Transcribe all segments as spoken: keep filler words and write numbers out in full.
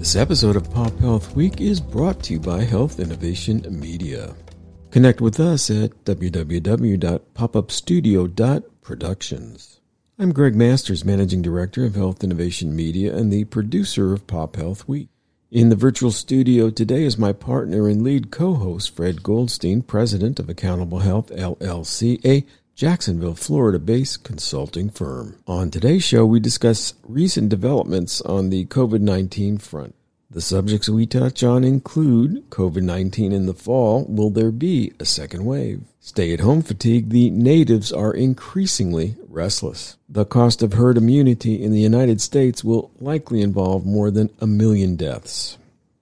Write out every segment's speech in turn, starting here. This episode of Pop Health Week is brought to you by Health Innovation Media. Connect with us at w w w dot pop up studio dot productions. I'm Gregg Masters, Managing Director of Health Innovation Media and the producer of Pop Health Week. In the virtual studio today is my partner and lead co-host, Fred Goldstein, President of Accountable Health L L C, a Jacksonville, Florida-based consulting firm. On today's show, we discuss recent developments on the covid nineteen front. The subjects we touch on include covid nineteen in the fall. Will there be a second wave? Stay-at-home fatigue. The natives are increasingly restless. The cost of herd immunity in the United States will likely involve more than a million deaths.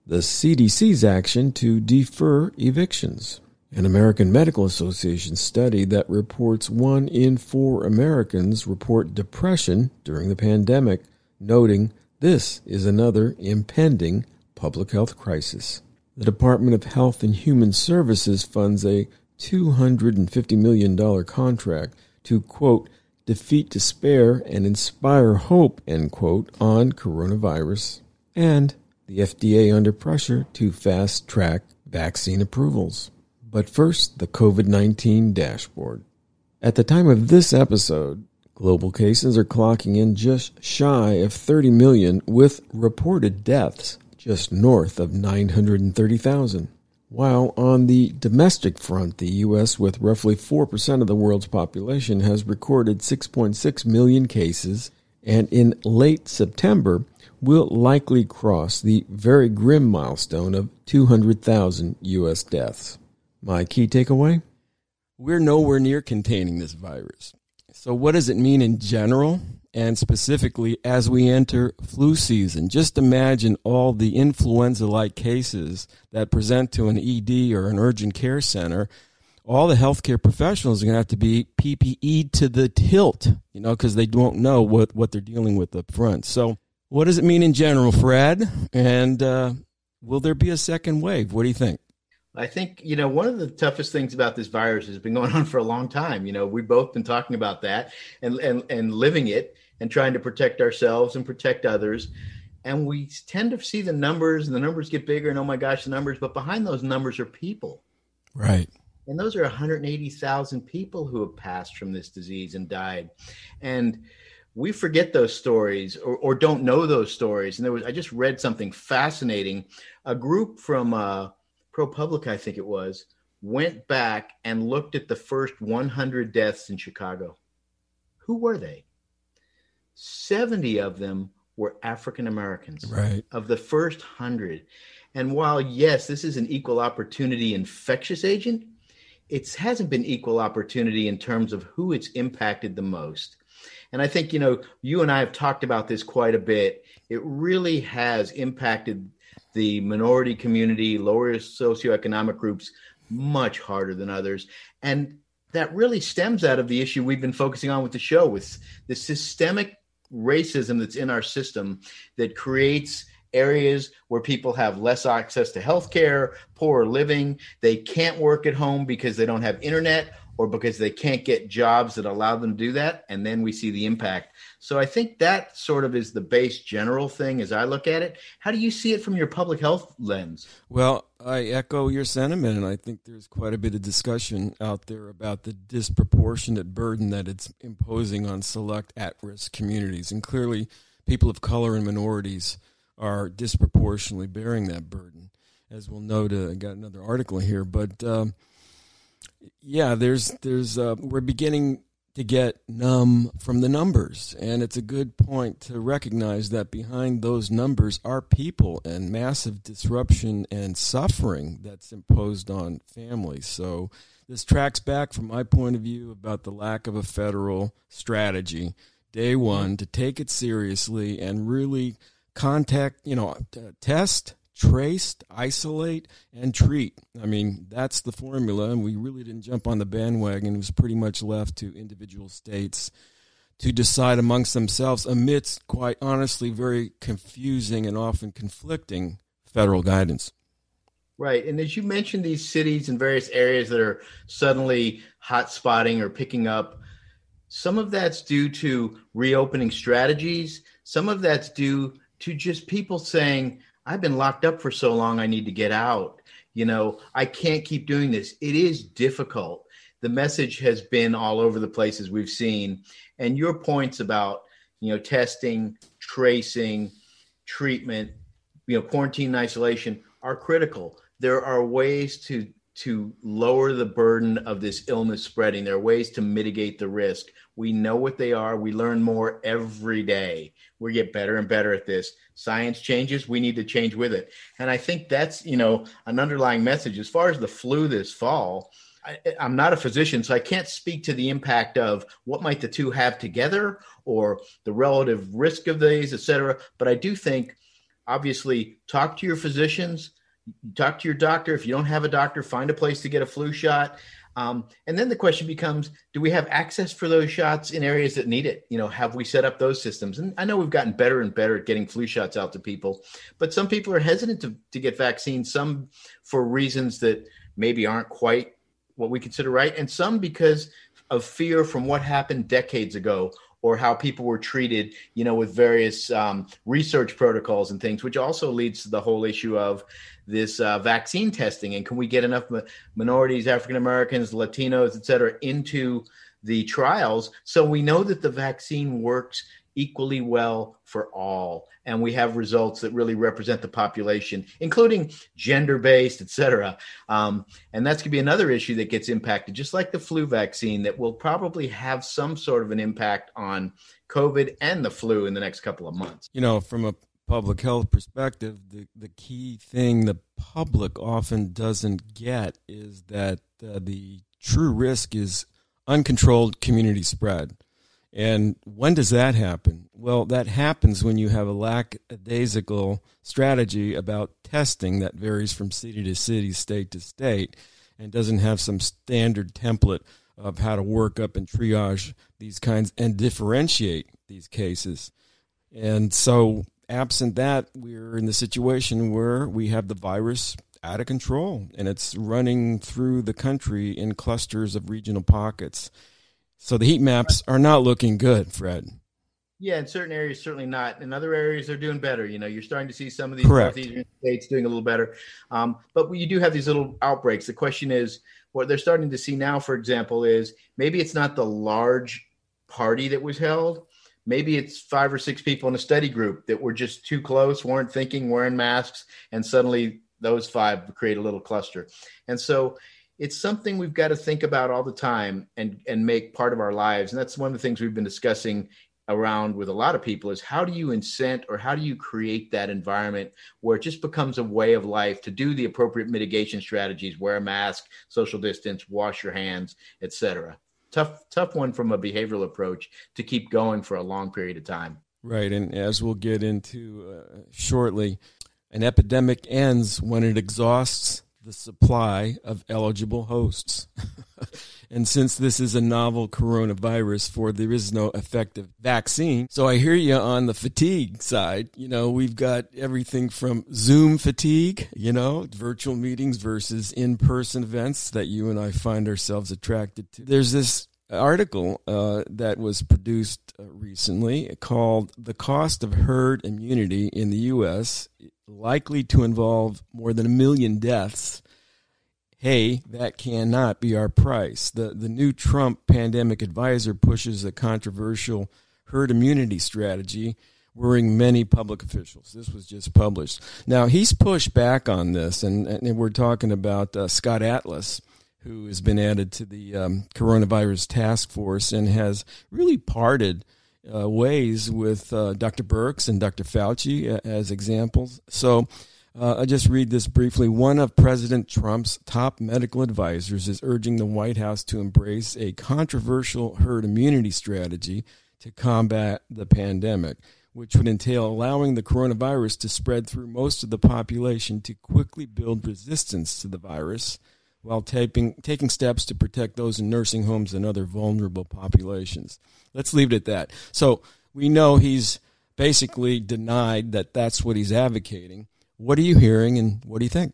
The C D C's action to defer evictions. An American Medical Association study that reports one in four Americans report depression during the pandemic, noting this is another impending public health crisis. The Department of Health and Human Services funds a two hundred fifty million dollars contract to, quote, defeat despair and inspire hope, end quote, on coronavirus. And the F D A under pressure to fast-track vaccine approvals. But first, the covid nineteen dashboard. At the time of this episode, global cases are clocking in just shy of thirty million, with reported deaths just north of nine hundred thirty thousand. While on the domestic front, the U S, with roughly four percent of the world's population, has recorded six point six million cases, and in late September will likely cross the very grim milestone of two hundred thousand U S deaths. My key takeaway? We're nowhere near containing this virus. So what does it mean in general and specifically as we enter flu season? Just imagine all the influenza-like cases that present to an E D or an urgent care center. All the healthcare professionals are going to have to be P P E'd to the tilt, you know, because they don't know what, what they're dealing with up front. So what does it mean in general, Fred? And uh, will there be a second wave? What do you think? I think, you know, one of the toughest things about this virus has been going on for a long time. You know, we've both been talking about that and, and, and living it and trying to protect ourselves and protect others. And we tend to see the numbers and the numbers get bigger and, oh, my gosh, the numbers. But behind those numbers are people. Right. And those are one hundred eighty thousand people who have passed from this disease and died. And we forget those stories or, or don't know those stories. And there was I just read something fascinating. A group from uh ProPublica, I think it was, went back and looked at the first one hundred deaths in Chicago. Who were they? seventy of them were African Americans, right, of the first one hundred. And while, yes, this is an equal opportunity infectious agent, it hasn't been equal opportunity in terms of who it's impacted the most. And I think, you know, you and I have talked about this quite a bit. It really has impacted the minority community, lower socioeconomic groups, much harder than others. And that really stems out of the issue we've been focusing on with the show, with the systemic racism that's in our system that creates areas where people have less access to healthcare, poorer living. They can't work at home because they don't have internet or because they can't get jobs that allow them to do that. And then we see the impact. So I think that sort of is the base general thing as I look at it. How do you see it from your public health lens? Well, I echo your sentiment, and I think there's quite a bit of discussion out there about the disproportionate burden that it's imposing on select at-risk communities. And clearly, people of color and minorities are disproportionately bearing that burden. As we'll note, uh, I got another article here. But, um, yeah, there's there's uh, we're beginning to get numb from the numbers. And it's a good point to recognize that behind those numbers are people and massive disruption and suffering that's imposed on families. So this tracks back from my point of view about the lack of a federal strategy, day one, to take it seriously and really contact, you know, test, trace, isolate, and treat. I mean, that's the formula, and we really didn't jump on the bandwagon. It was pretty much left to individual states to decide amongst themselves amidst, quite honestly, very confusing and often conflicting federal guidance. Right. And as you mentioned, these cities and various areas that are suddenly hot spotting or picking up, some of that's due to reopening strategies. Some of that's due to just people saying, I've been locked up for so long, I need to get out. You know, I can't keep doing this. It is difficult. The message has been all over the places we've seen. And your points about, you know, testing, tracing, treatment, you know, quarantine and isolation are critical. There are ways to to lower the burden of this illness spreading. There are ways to mitigate the risk. We know what they are. We learn more every day. We get better and better at this. Science changes. We need to change with it. And I think that's, you know, an underlying message. As far as the flu this fall, I, I'm not a physician, so I can't speak to the impact of what might the two have together or the relative risk of these, et cetera. But I do think, obviously, talk to your physicians. Talk to your doctor. If you don't have a doctor, find a place to get a flu shot. Um, and then the question becomes, do we have access for those shots in areas that need it? You know, have we set up those systems? And I know we've gotten better and better at getting flu shots out to people, but some people are hesitant to, to get vaccines, some for reasons that maybe aren't quite what we consider right, and some because of fear from what happened decades ago or how people were treated, you know, with various um, research protocols and things, which also leads to the whole issue of this uh, vaccine testing. And can we get enough m- minorities, African-Americans, Latinos, et cetera, into the trials so we know that the vaccine works equally well for all? And we have results that really represent the population, including gender-based, et cetera. Um, and that's going to be another issue that gets impacted, just like the flu vaccine, that will probably have some sort of an impact on COVID and the flu in the next couple of months. You know, from a public health perspective, the, the key thing the public often doesn't get is that uh, the true risk is uncontrolled community spread. And when does that happen? Well, that happens when you have a lackadaisical strategy about testing that varies from city to city, state to state, and doesn't have some standard template of how to work up and triage these kinds and differentiate these cases. And so absent that, we're in the situation where we have the virus out of control, and it's running through the country in clusters of regional pockets. So the heat maps are not looking good, Fred. Yeah, in certain areas, certainly not. In other areas, they're doing better. You know, you're starting to see some of these northeastern states doing a little better. Um, but you do have these little outbreaks. The question is, what they're starting to see now, for example, is maybe it's not the large party that was held. Maybe it's five or six people in a study group that were just too close, weren't thinking, wearing masks, and suddenly those five create a little cluster. And so it's something we've got to think about all the time and, and make part of our lives. And that's one of the things we've been discussing around with a lot of people is how do you incent or how do you create that environment where it just becomes a way of life to do the appropriate mitigation strategies, wear a mask, social distance, wash your hands, et cetera. Tough, tough one from a behavioral approach to keep going for a long period of time. Right. And as we'll get into uh, shortly, an epidemic ends when it exhausts the supply of eligible hosts. And since this is a novel coronavirus for there is no effective vaccine, so I hear you on the fatigue side. You know, we've got everything from Zoom fatigue, you know, virtual meetings versus in-person events that you and I find ourselves attracted to. There's this article uh, that was produced recently called The Cost of Herd Immunity in the U S Likely to involve more than a million deaths. Hey, that cannot be our price. The the new Trump pandemic advisor pushes a controversial herd immunity strategy, worrying many public officials. This was just published. Now, he's pushed back on this, and, and we're talking about uh, Scott Atlas, who has been added to the um, coronavirus task force and has really parted Uh, ways with uh, Doctor Birx and Doctor Fauci uh, as examples. So uh, I'll just read this briefly. One of President Trump's top medical advisors is urging the White House to embrace a controversial herd immunity strategy to combat the pandemic, which would entail allowing the coronavirus to spread through most of the population to quickly build resistance to the virus while taping, taking steps to protect those in nursing homes and other vulnerable populations. Let's leave it at that. So we know he's basically denied that that's what he's advocating. What are you hearing and what do you think?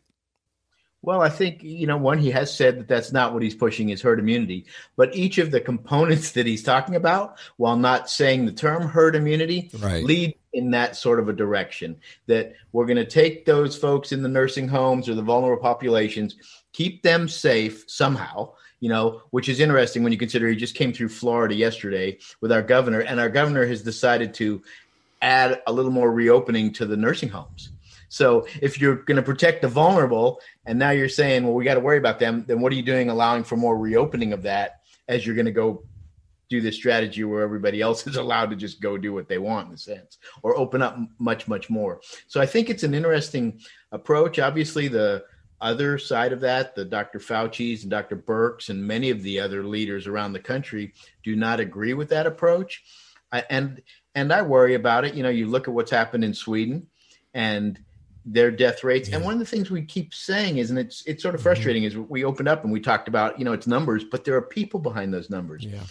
Well, I think, you know, one, he has said that that's not what he's pushing is herd immunity, but each of the components that he's talking about, while not saying the term herd immunity, right, lead in that sort of a direction that we're going to take those folks in the nursing homes or the vulnerable populations, keep them safe somehow, you know, which is interesting when you consider he just came through Florida yesterday with our governor, and our governor has decided to add a little more reopening to the nursing homes. So if you're going to protect the vulnerable and now you're saying, well, we got to worry about them, then what are you doing allowing for more reopening of that as you're going to go do this strategy where everybody else is allowed to just go do what they want in a sense or open up much, much more. So I think it's an interesting approach. Obviously, the other side of that, the Doctor Fauci's and Doctor Birx and many of the other leaders around the country do not agree with that approach. I, and and I worry about it. You know, you look at what's happened in Sweden and their death rates. Yeah. And one of the things we keep saying is, and it's it's sort of frustrating, mm-hmm. is we opened up and we talked about, you know, it's numbers, but there are people behind those numbers. Yeah.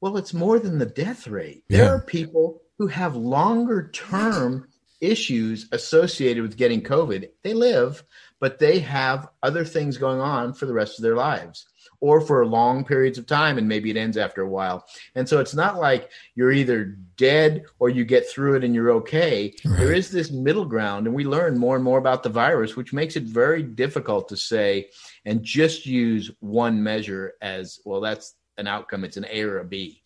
Well, it's more than the death rate. Yeah. There are people who have longer term issues associated with getting COVID. They live, but they have other things going on for the rest of their lives or for long periods of time. And maybe it ends after a while. And so it's not like you're either dead or you get through it and you're okay. Right. There is this middle ground, and we learn more and more about the virus, which makes it very difficult to say and just use one measure as, well, that's an outcome. It's an A or a B.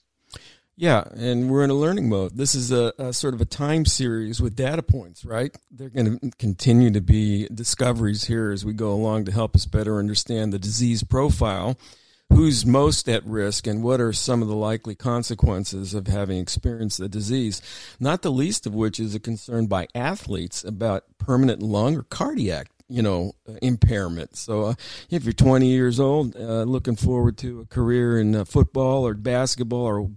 Yeah, and we're in a learning mode. This is a, a sort of a time series with data points, right? They're going to continue to be discoveries here as we go along to help us better understand the disease profile, who's most at risk, and what are some of the likely consequences of having experienced the disease, not the least of which is a concern by athletes about permanent lung or cardiac, you know, impairment. So uh, if you're twenty years old, uh, looking forward to a career in uh, football or basketball or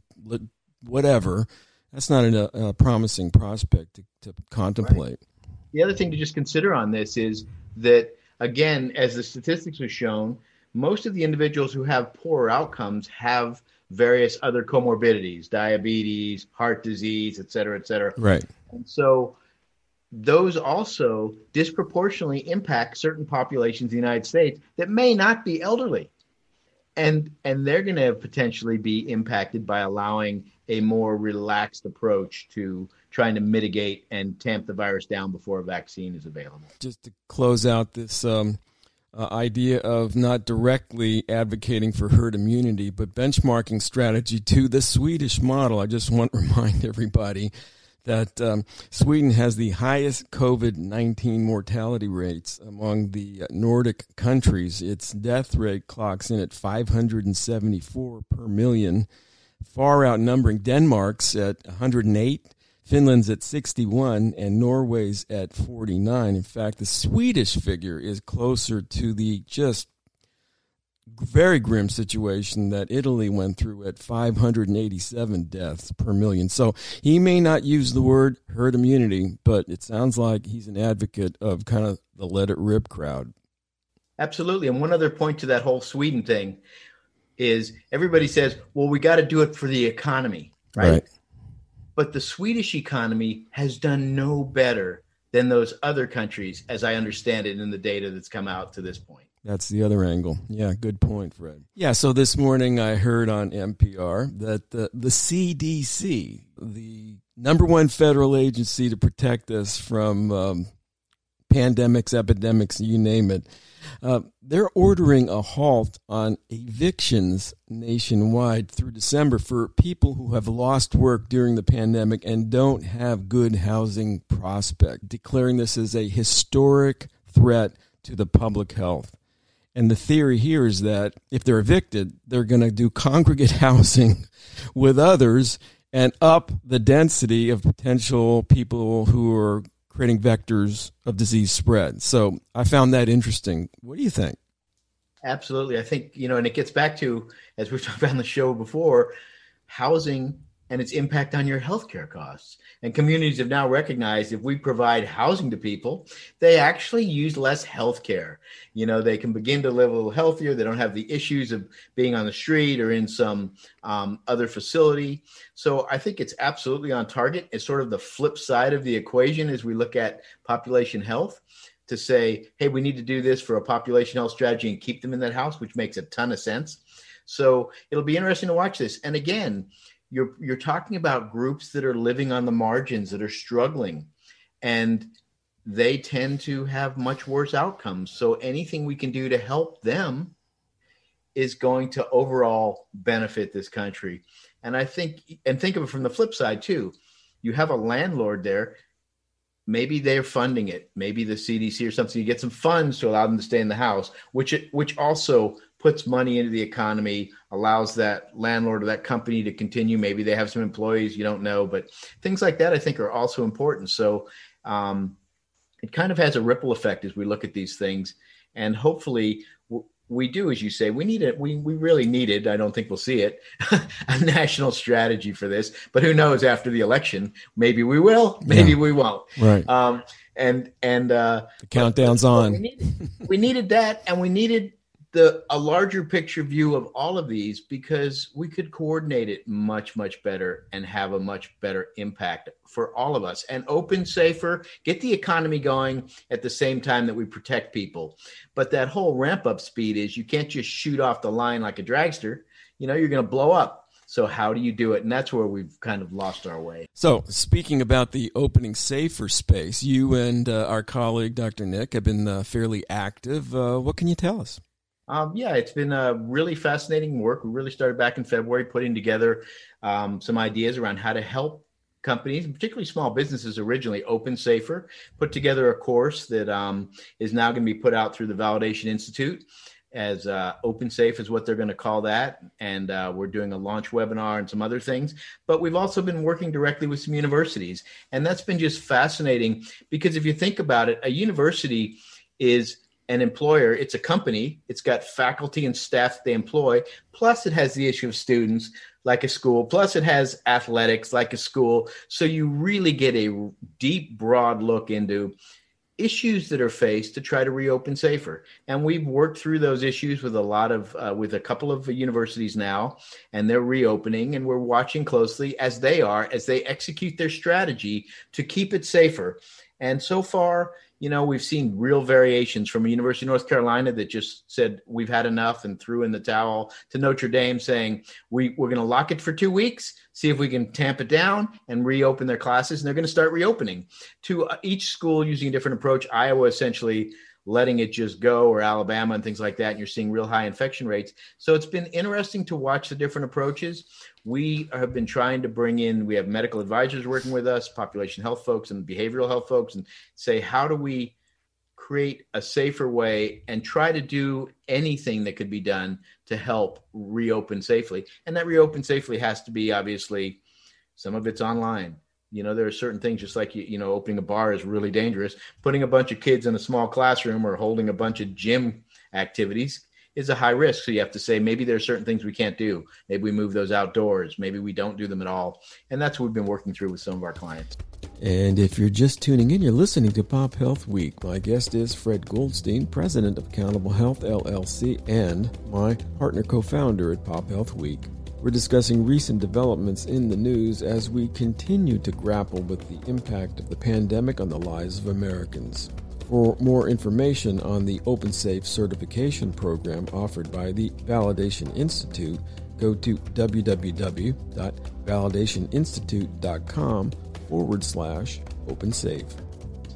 whatever, that's not a, a promising prospect to, to contemplate. Right. The other thing to just consider on this is that, again, as the statistics have shown, most of the individuals who have poorer outcomes have various other comorbidities, diabetes, heart disease, et cetera, et cetera. Right. And so those also disproportionately impact certain populations in the United States that may not be elderly. And and they're going to potentially be impacted by allowing a more relaxed approach to trying to mitigate and tamp the virus down before a vaccine is available. Just to close out this um, uh, idea of not directly advocating for herd immunity, but benchmarking strategy to the Swedish model, I just want to remind everybody that um, Sweden has the highest covid nineteen mortality rates among the Nordic countries. Its death rate clocks in at five hundred seventy-four per million, far outnumbering Denmark's at one hundred eight, Finland's at sixty-one, and Norway's at forty-nine. In fact, the Swedish figure is closer to the just very grim situation that Italy went through at five hundred eighty-seven deaths per million. So he may not use the word herd immunity, but it sounds like he's an advocate of kind of the let it rip crowd. Absolutely. And one other point to that whole Sweden thing is everybody says, well, we got to do it for the economy, right? right? But the Swedish economy has done no better than those other countries, as I understand it in the data that's come out to this point. That's the other angle. Yeah, good point, Fred. Yeah, so this morning I heard on N P R that the, the C D C, the number one federal agency to protect us from um, pandemics, epidemics, you name it, uh, they're ordering a halt on evictions nationwide through December for people who have lost work during the pandemic and don't have good housing prospect, declaring this as a historic threat to the public health. And the theory here is that if they're evicted, they're going to do congregate housing with others and up the density of potential people who are creating vectors of disease spread. So I found that interesting. What do you think? Absolutely. I think, you know, and it gets back to, as we've talked about on the show before, housing and its impact on your healthcare costs. And communities have now recognized if we provide housing to people, they actually use less healthcare. You know, they can begin to live a little healthier. They don't have the issues of being on the street or in some um, other facility. So I think it's absolutely on target. It's sort of the flip side of the equation as we look at population health. to say, hey, we need to do this for a population health strategy and keep them in that house, which makes a ton of sense. So it'll be interesting to watch this. And again, you're you're talking about groups that are living on the margins, that are struggling, and they tend to have much worse outcomes. So anything we can do to help them is going to overall benefit this country. And I think, and think of it from the flip side too, you have a landlord there, maybe they're funding it, maybe the C D C or something, you get some funds to allow them to stay in the house, which it, which also puts money into the economy, allows that landlord or that company to continue. Maybe they have some employees, you don't know, but things like that I think are also important. So um, it kind of has a ripple effect as we look at these things. And hopefully w- we do, as you say, we need it. We, we really need it. I don't think we'll see it, a national strategy for this, but who knows after the election, maybe we will, maybe yeah. we won't. Right. Um, and, and uh, the countdown's but, on. We needed, we needed that. And we needed, The a larger picture view of all of these, because we could coordinate it much, much better and have a much better impact for all of us. And open, safer, get the economy going at the same time that we protect people. But that whole ramp up speed is you can't just shoot off the line like a dragster. You know, you're going to blow up. So how do you do it? And that's where we've kind of lost our way. So speaking about the opening safer space, you and uh, our colleague, Doctor Nick, have been uh, fairly active. Uh, what can you tell us? Um, yeah, it's been a uh, really fascinating work. We really started back in February putting together um, some ideas around how to help companies, particularly small businesses, originally open safer, put together a course that um, is now going to be put out through the Validation Institute as uh, OpenSafe is what they're going to call that. And uh, we're doing a launch webinar and some other things. But we've also been working directly with some universities. And that's been just fascinating because if you think about it, a university is an employer, it's a company, it's got faculty and staff that they employ, plus it has the issue of students like a school, plus it has athletics like a school. So you really get a deep, broad look into issues that are faced to try to reopen safer. And we've worked through those issues with a lot of, uh, with a couple of universities now, and they're reopening, and we're watching closely as they are, as they execute their strategy to keep it safer. And so far, you know, we've seen real variations from a University of North Carolina that just said, we've had enough and threw in the towel, to Notre Dame saying, we, we're going to lock it for two weeks, see if we can tamp it down and reopen their classes. And they're going to start reopening, to each school using a different approach. Iowa essentially letting it just go, or Alabama and things like that. And you're seeing real high infection rates. So it's been interesting to watch the different approaches. We have been trying to bring in, we have medical advisors working with us, population health folks and behavioral health folks, and say, how do we create a safer way and try to do anything that could be done to help reopen safely? And that reopen safely has to be, obviously, some of it's online. You know, there are certain things, just like, you, you know, opening a bar is really dangerous. Putting a bunch of kids in a small classroom or holding a bunch of gym activities is a high risk. So you have to say, maybe there are certain things we can't do. Maybe we move those outdoors. Maybe we don't do them at all. And that's what we've been working through with some of our clients. And if you're just tuning in, you're listening to Pop Health Week. My guest is Fred Goldstein, president of Accountable Health L L C and my partner co-founder at Pop Health Week. We're discussing recent developments in the news as we continue to grapple with the impact of the pandemic on the lives of Americans. For more information on the OpenSafe certification program offered by the Validation Institute, go to www.validationinstitute.com forward slash OpenSafe.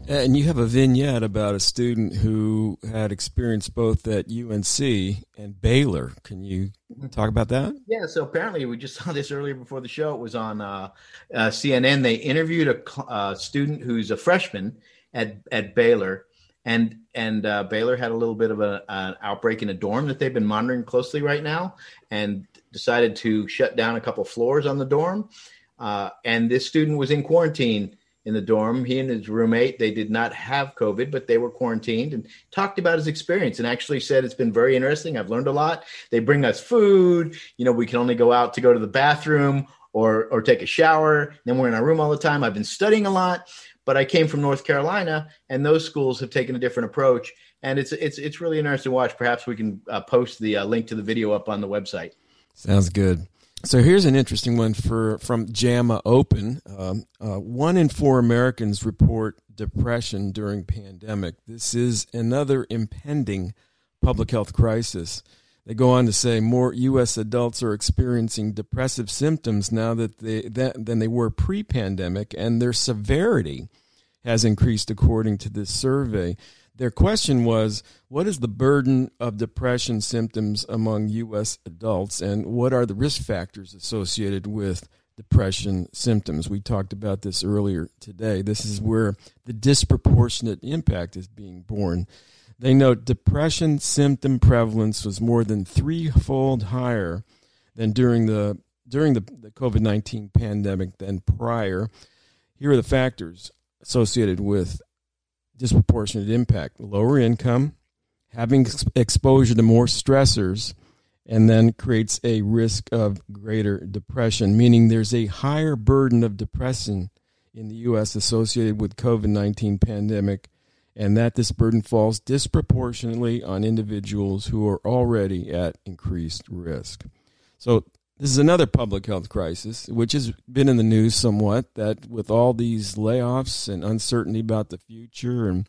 And you have a vignette about a student who had experience both at U N C and Baylor. Can you talk about that? Yeah, so apparently we just saw this earlier before the show. It was on uh, uh, C N N. They interviewed a uh, student who's a freshman at, at Baylor. And and uh, Baylor had a little bit of a, an outbreak in a dorm that they've been monitoring closely right now, and decided to shut down a couple floors on the dorm. Uh, and this student was in quarantine in the dorm. He and his roommate, they did not have COVID, but they were quarantined, and talked about his experience, and actually said, it's been very interesting. I've learned a lot. They bring us food. You know, we can only go out to go to the bathroom or, or take a shower. Then we're in our room all the time. I've been studying a lot, but I came from North Carolina, and those schools have taken a different approach. And it's, it's, it's really interesting to watch. Perhaps we can uh, post the uh, link to the video up on the website. Sounds good. So here's an interesting one for from JAMA Open. Um, uh, one in four Americans report depression during pandemic. This is another impending public health crisis. They go on to say more U S adults are experiencing depressive symptoms now that they that, than they were pre-pandemic, and their severity has increased according to this survey. Their question was, what is the burden of depression symptoms among U S adults, and what are the risk factors associated with depression symptoms? We talked about this earlier today. This is where the disproportionate impact is being borne. They note depression symptom prevalence was more than threefold higher than during the during the, the COVID nineteen pandemic than prior. Here are the factors associated with disproportionate impact: lower income, having ex- exposure to more stressors, and then creates a risk of greater depression, meaning there's a higher burden of depression in the U S associated with COVID nineteen pandemic, and that this burden falls disproportionately on individuals who are already at increased risk. So this is another public health crisis, which has been in the news somewhat, that with all these layoffs and uncertainty about the future and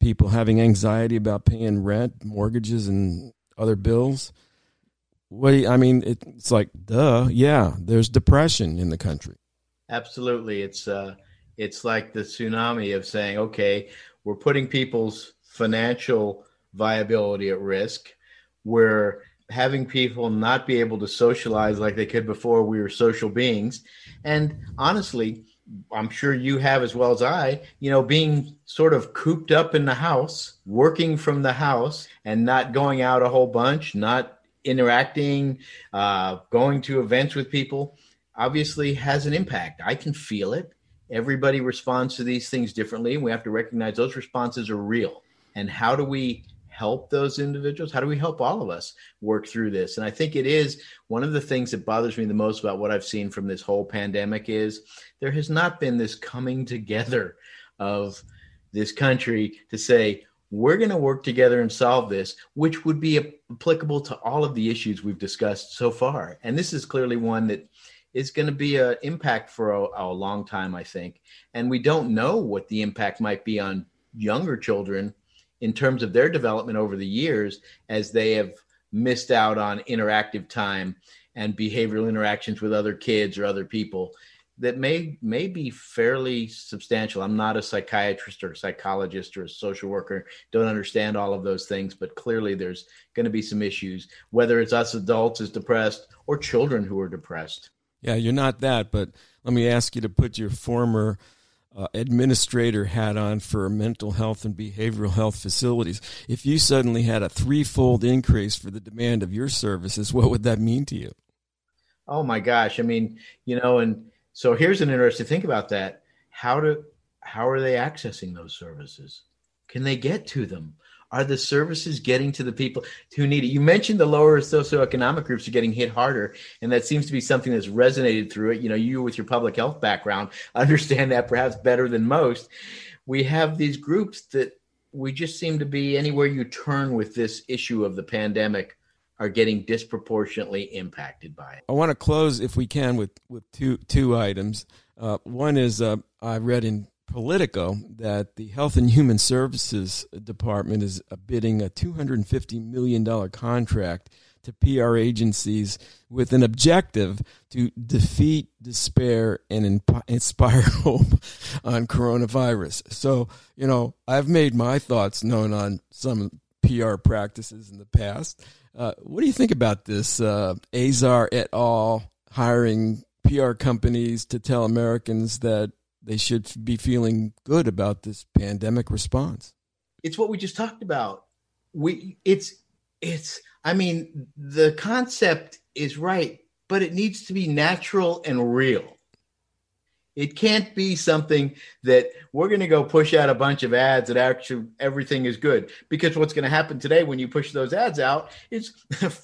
people having anxiety about paying rent, mortgages, and other bills, what do you, I mean, it, it's like, duh, yeah, there's depression in the country. Absolutely. It's, uh, it's like the tsunami of saying, okay, we're putting people's financial viability at risk. We're having people not be able to socialize like they could before. We were social beings. And honestly, I'm sure you have as well as I, you know, being sort of cooped up in the house, working from the house and not going out a whole bunch, not interacting, uh, going to events with people, obviously has an impact. I can feel it. Everybody responds to these things differently. And we have to recognize those responses are real. And how do we help those individuals? How do we help all of us work through this? And I think it is one of the things that bothers me the most about what I've seen from this whole pandemic is there has not been this coming together of this country to say, we're going to work together and solve this, which would be applicable to all of the issues we've discussed so far. And this is clearly one that is going to be an impact for a, a long time, I think. And we don't know what the impact might be on younger children in terms of their development over the years, as they have missed out on interactive time and behavioral interactions with other kids or other people that may, may be fairly substantial. I'm not a psychiatrist or a psychologist or a social worker, don't understand all of those things, but clearly there's going to be some issues, whether it's us adults as depressed or children who are depressed. Yeah, you're not that, but let me ask you to put your former Uh, administrator hat on for mental health and behavioral health facilities. If you suddenly had a threefold increase for the demand of your services, what would that mean to you? Oh my gosh. I mean, you know, and so here's an interesting thing about that. How do, how are they accessing those services? Can they get to them? Are the services getting to the people who need it? You mentioned the lower socioeconomic groups are getting hit harder, and that seems to be something that's resonated through it. You know, you with your public health background understand that perhaps better than most. We have these groups that we just seem to be anywhere you turn with this issue of the pandemic are getting disproportionately impacted by it. I want to close, if we can, with, with two, two items. Uh, one is uh, I read in Politico that the Health and Human Services Department is bidding a two hundred fifty million dollars contract to P R agencies with an objective to defeat despair and inspire hope on coronavirus. So, you know, I've made my thoughts known on some P R practices in the past. Uh, what do you think about this? Uh, Azar et al. Hiring P R companies to tell Americans that they should be feeling good about this pandemic response. It's what we just talked about. We it's, it's, I mean, the concept is right, but it needs to be natural and real. It can't be something that we're going to go push out a bunch of ads that actually everything is good, because what's going to happen today when you push those ads out is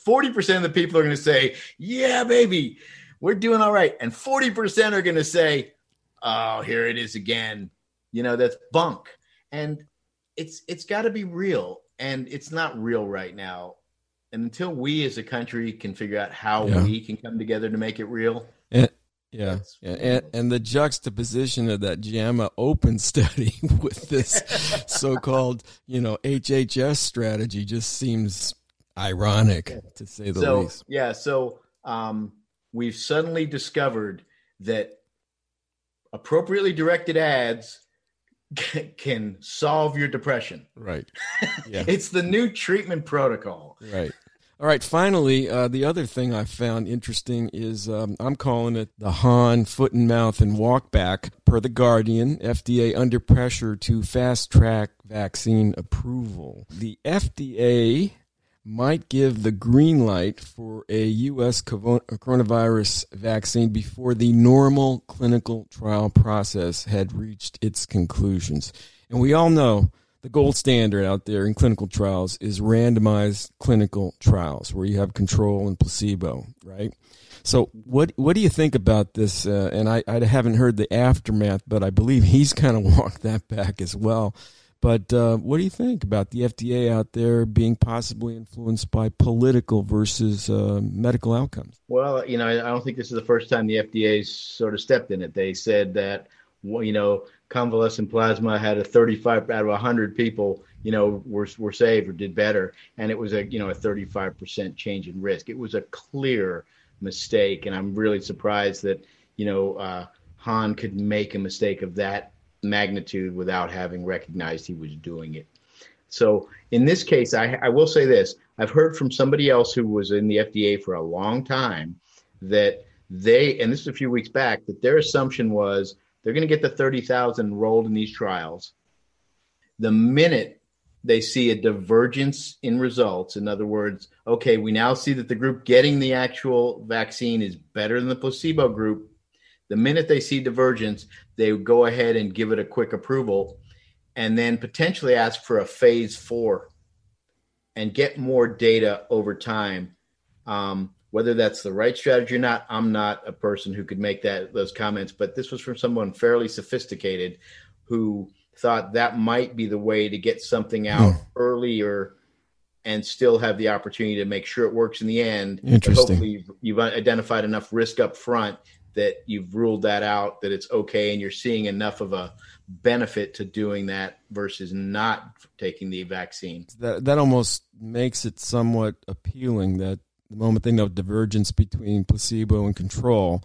forty percent of the people are going to say, yeah, baby, we're doing all right. And forty percent are going to say, oh, here it is again. You know, that's bunk. And it's it's got to be real. And it's not real right now. And until we as a country can figure out how yeah. we can come together to make it real. And, yeah. yeah. And, and the juxtaposition of that JAMA Open study with this so-called, you know, H H S strategy just seems ironic, to say the so, least. Yeah. So um, we've suddenly discovered that appropriately directed ads can solve your depression. Right. Yeah. It's the new treatment protocol. Right. All right. Finally, uh, the other thing I found interesting is um, I'm calling it the Han foot and mouth and walk back per the Guardian, F D A under pressure to fast track vaccine approval. The F D A might give the green light for a U S coronavirus vaccine before the normal clinical trial process had reached its conclusions. And we all know the gold standard out there in clinical trials is randomized clinical trials where you have control and placebo, right? So what what do you think about this? Uh, and I, I haven't heard the aftermath, but I believe he's kind of walked that back as well. But uh, what do you think about the F D A out there being possibly influenced by political versus uh, medical outcomes? Well, you know, I don't think this is the first time the F D A's sort of stepped in it. They said that, you know, convalescent plasma had a thirty-five out of one hundred people, you know, were were saved or did better. And it was a, you know, a thirty-five percent change in risk. It was a clear mistake. And I'm really surprised that, you know, uh, Han could make a mistake of that magnitude without having recognized he was doing it. So in this case, I, I will say this. I've heard from somebody else who was in the F D A for a long time that they, and this is a few weeks back, that their assumption was they're going to get the thirty thousand enrolled in these trials. The minute they see a divergence in results, in other words, okay, we now see that the group getting the actual vaccine is better than the placebo group. The minute they see divergence, they go ahead and give it a quick approval and then potentially ask for a phase four and get more data over time. Um, whether that's the right strategy or not, I'm not a person who could make that those comments, but this was from someone fairly sophisticated who thought that might be the way to get something out hmm. earlier and still have the opportunity to make sure it works in the end. Interesting. But hopefully you've, you've identified enough risk up front that you've ruled that out, that it's okay, and you're seeing enough of a benefit to doing that versus not taking the vaccine. That that almost makes it somewhat appealing that the moment they know divergence between placebo and control,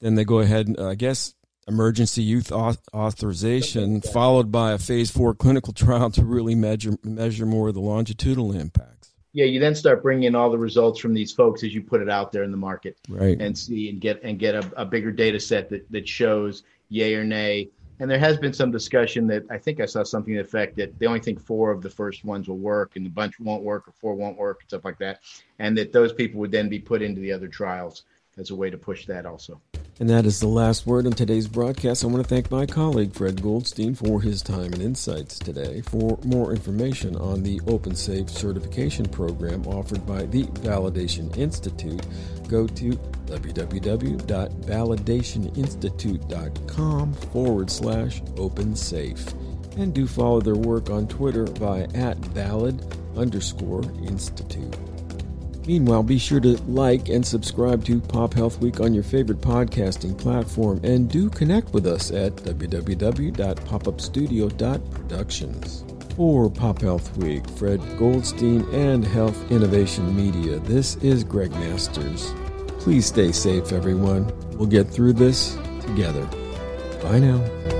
then they go ahead and, uh, I guess, emergency youth au- authorization followed by a phase four clinical trial to really measure measure more of the longitudinal impacts. Yeah, you then start bringing in all the results from these folks as you put it out there in the market, right? And see and get and get a, a bigger data set that, that shows yay or nay. And there has been some discussion that I think I saw something to the effect that they only think four of the first ones will work and the bunch won't work or four won't work and stuff like that. And that those people would then be put into the other trials as a way to push that also. And that is the last word on today's broadcast. I want to thank my colleague, Fred Goldstein, for his time and insights today. For more information on the OpenSafe certification program offered by the Validation Institute, go to www.validationinstitute.com forward slash OpenSafe. And do follow their work on Twitter by at valid underscore institute. Meanwhile, be sure to like and subscribe to Pop Health Week on your favorite podcasting platform, and do connect with us at w w w dot pop up studio dot productions. For Pop Health Week, Fred Goldstein and Health Innovation Media, this is Gregg Masters. Please stay safe, everyone. We'll get through this together. Bye now.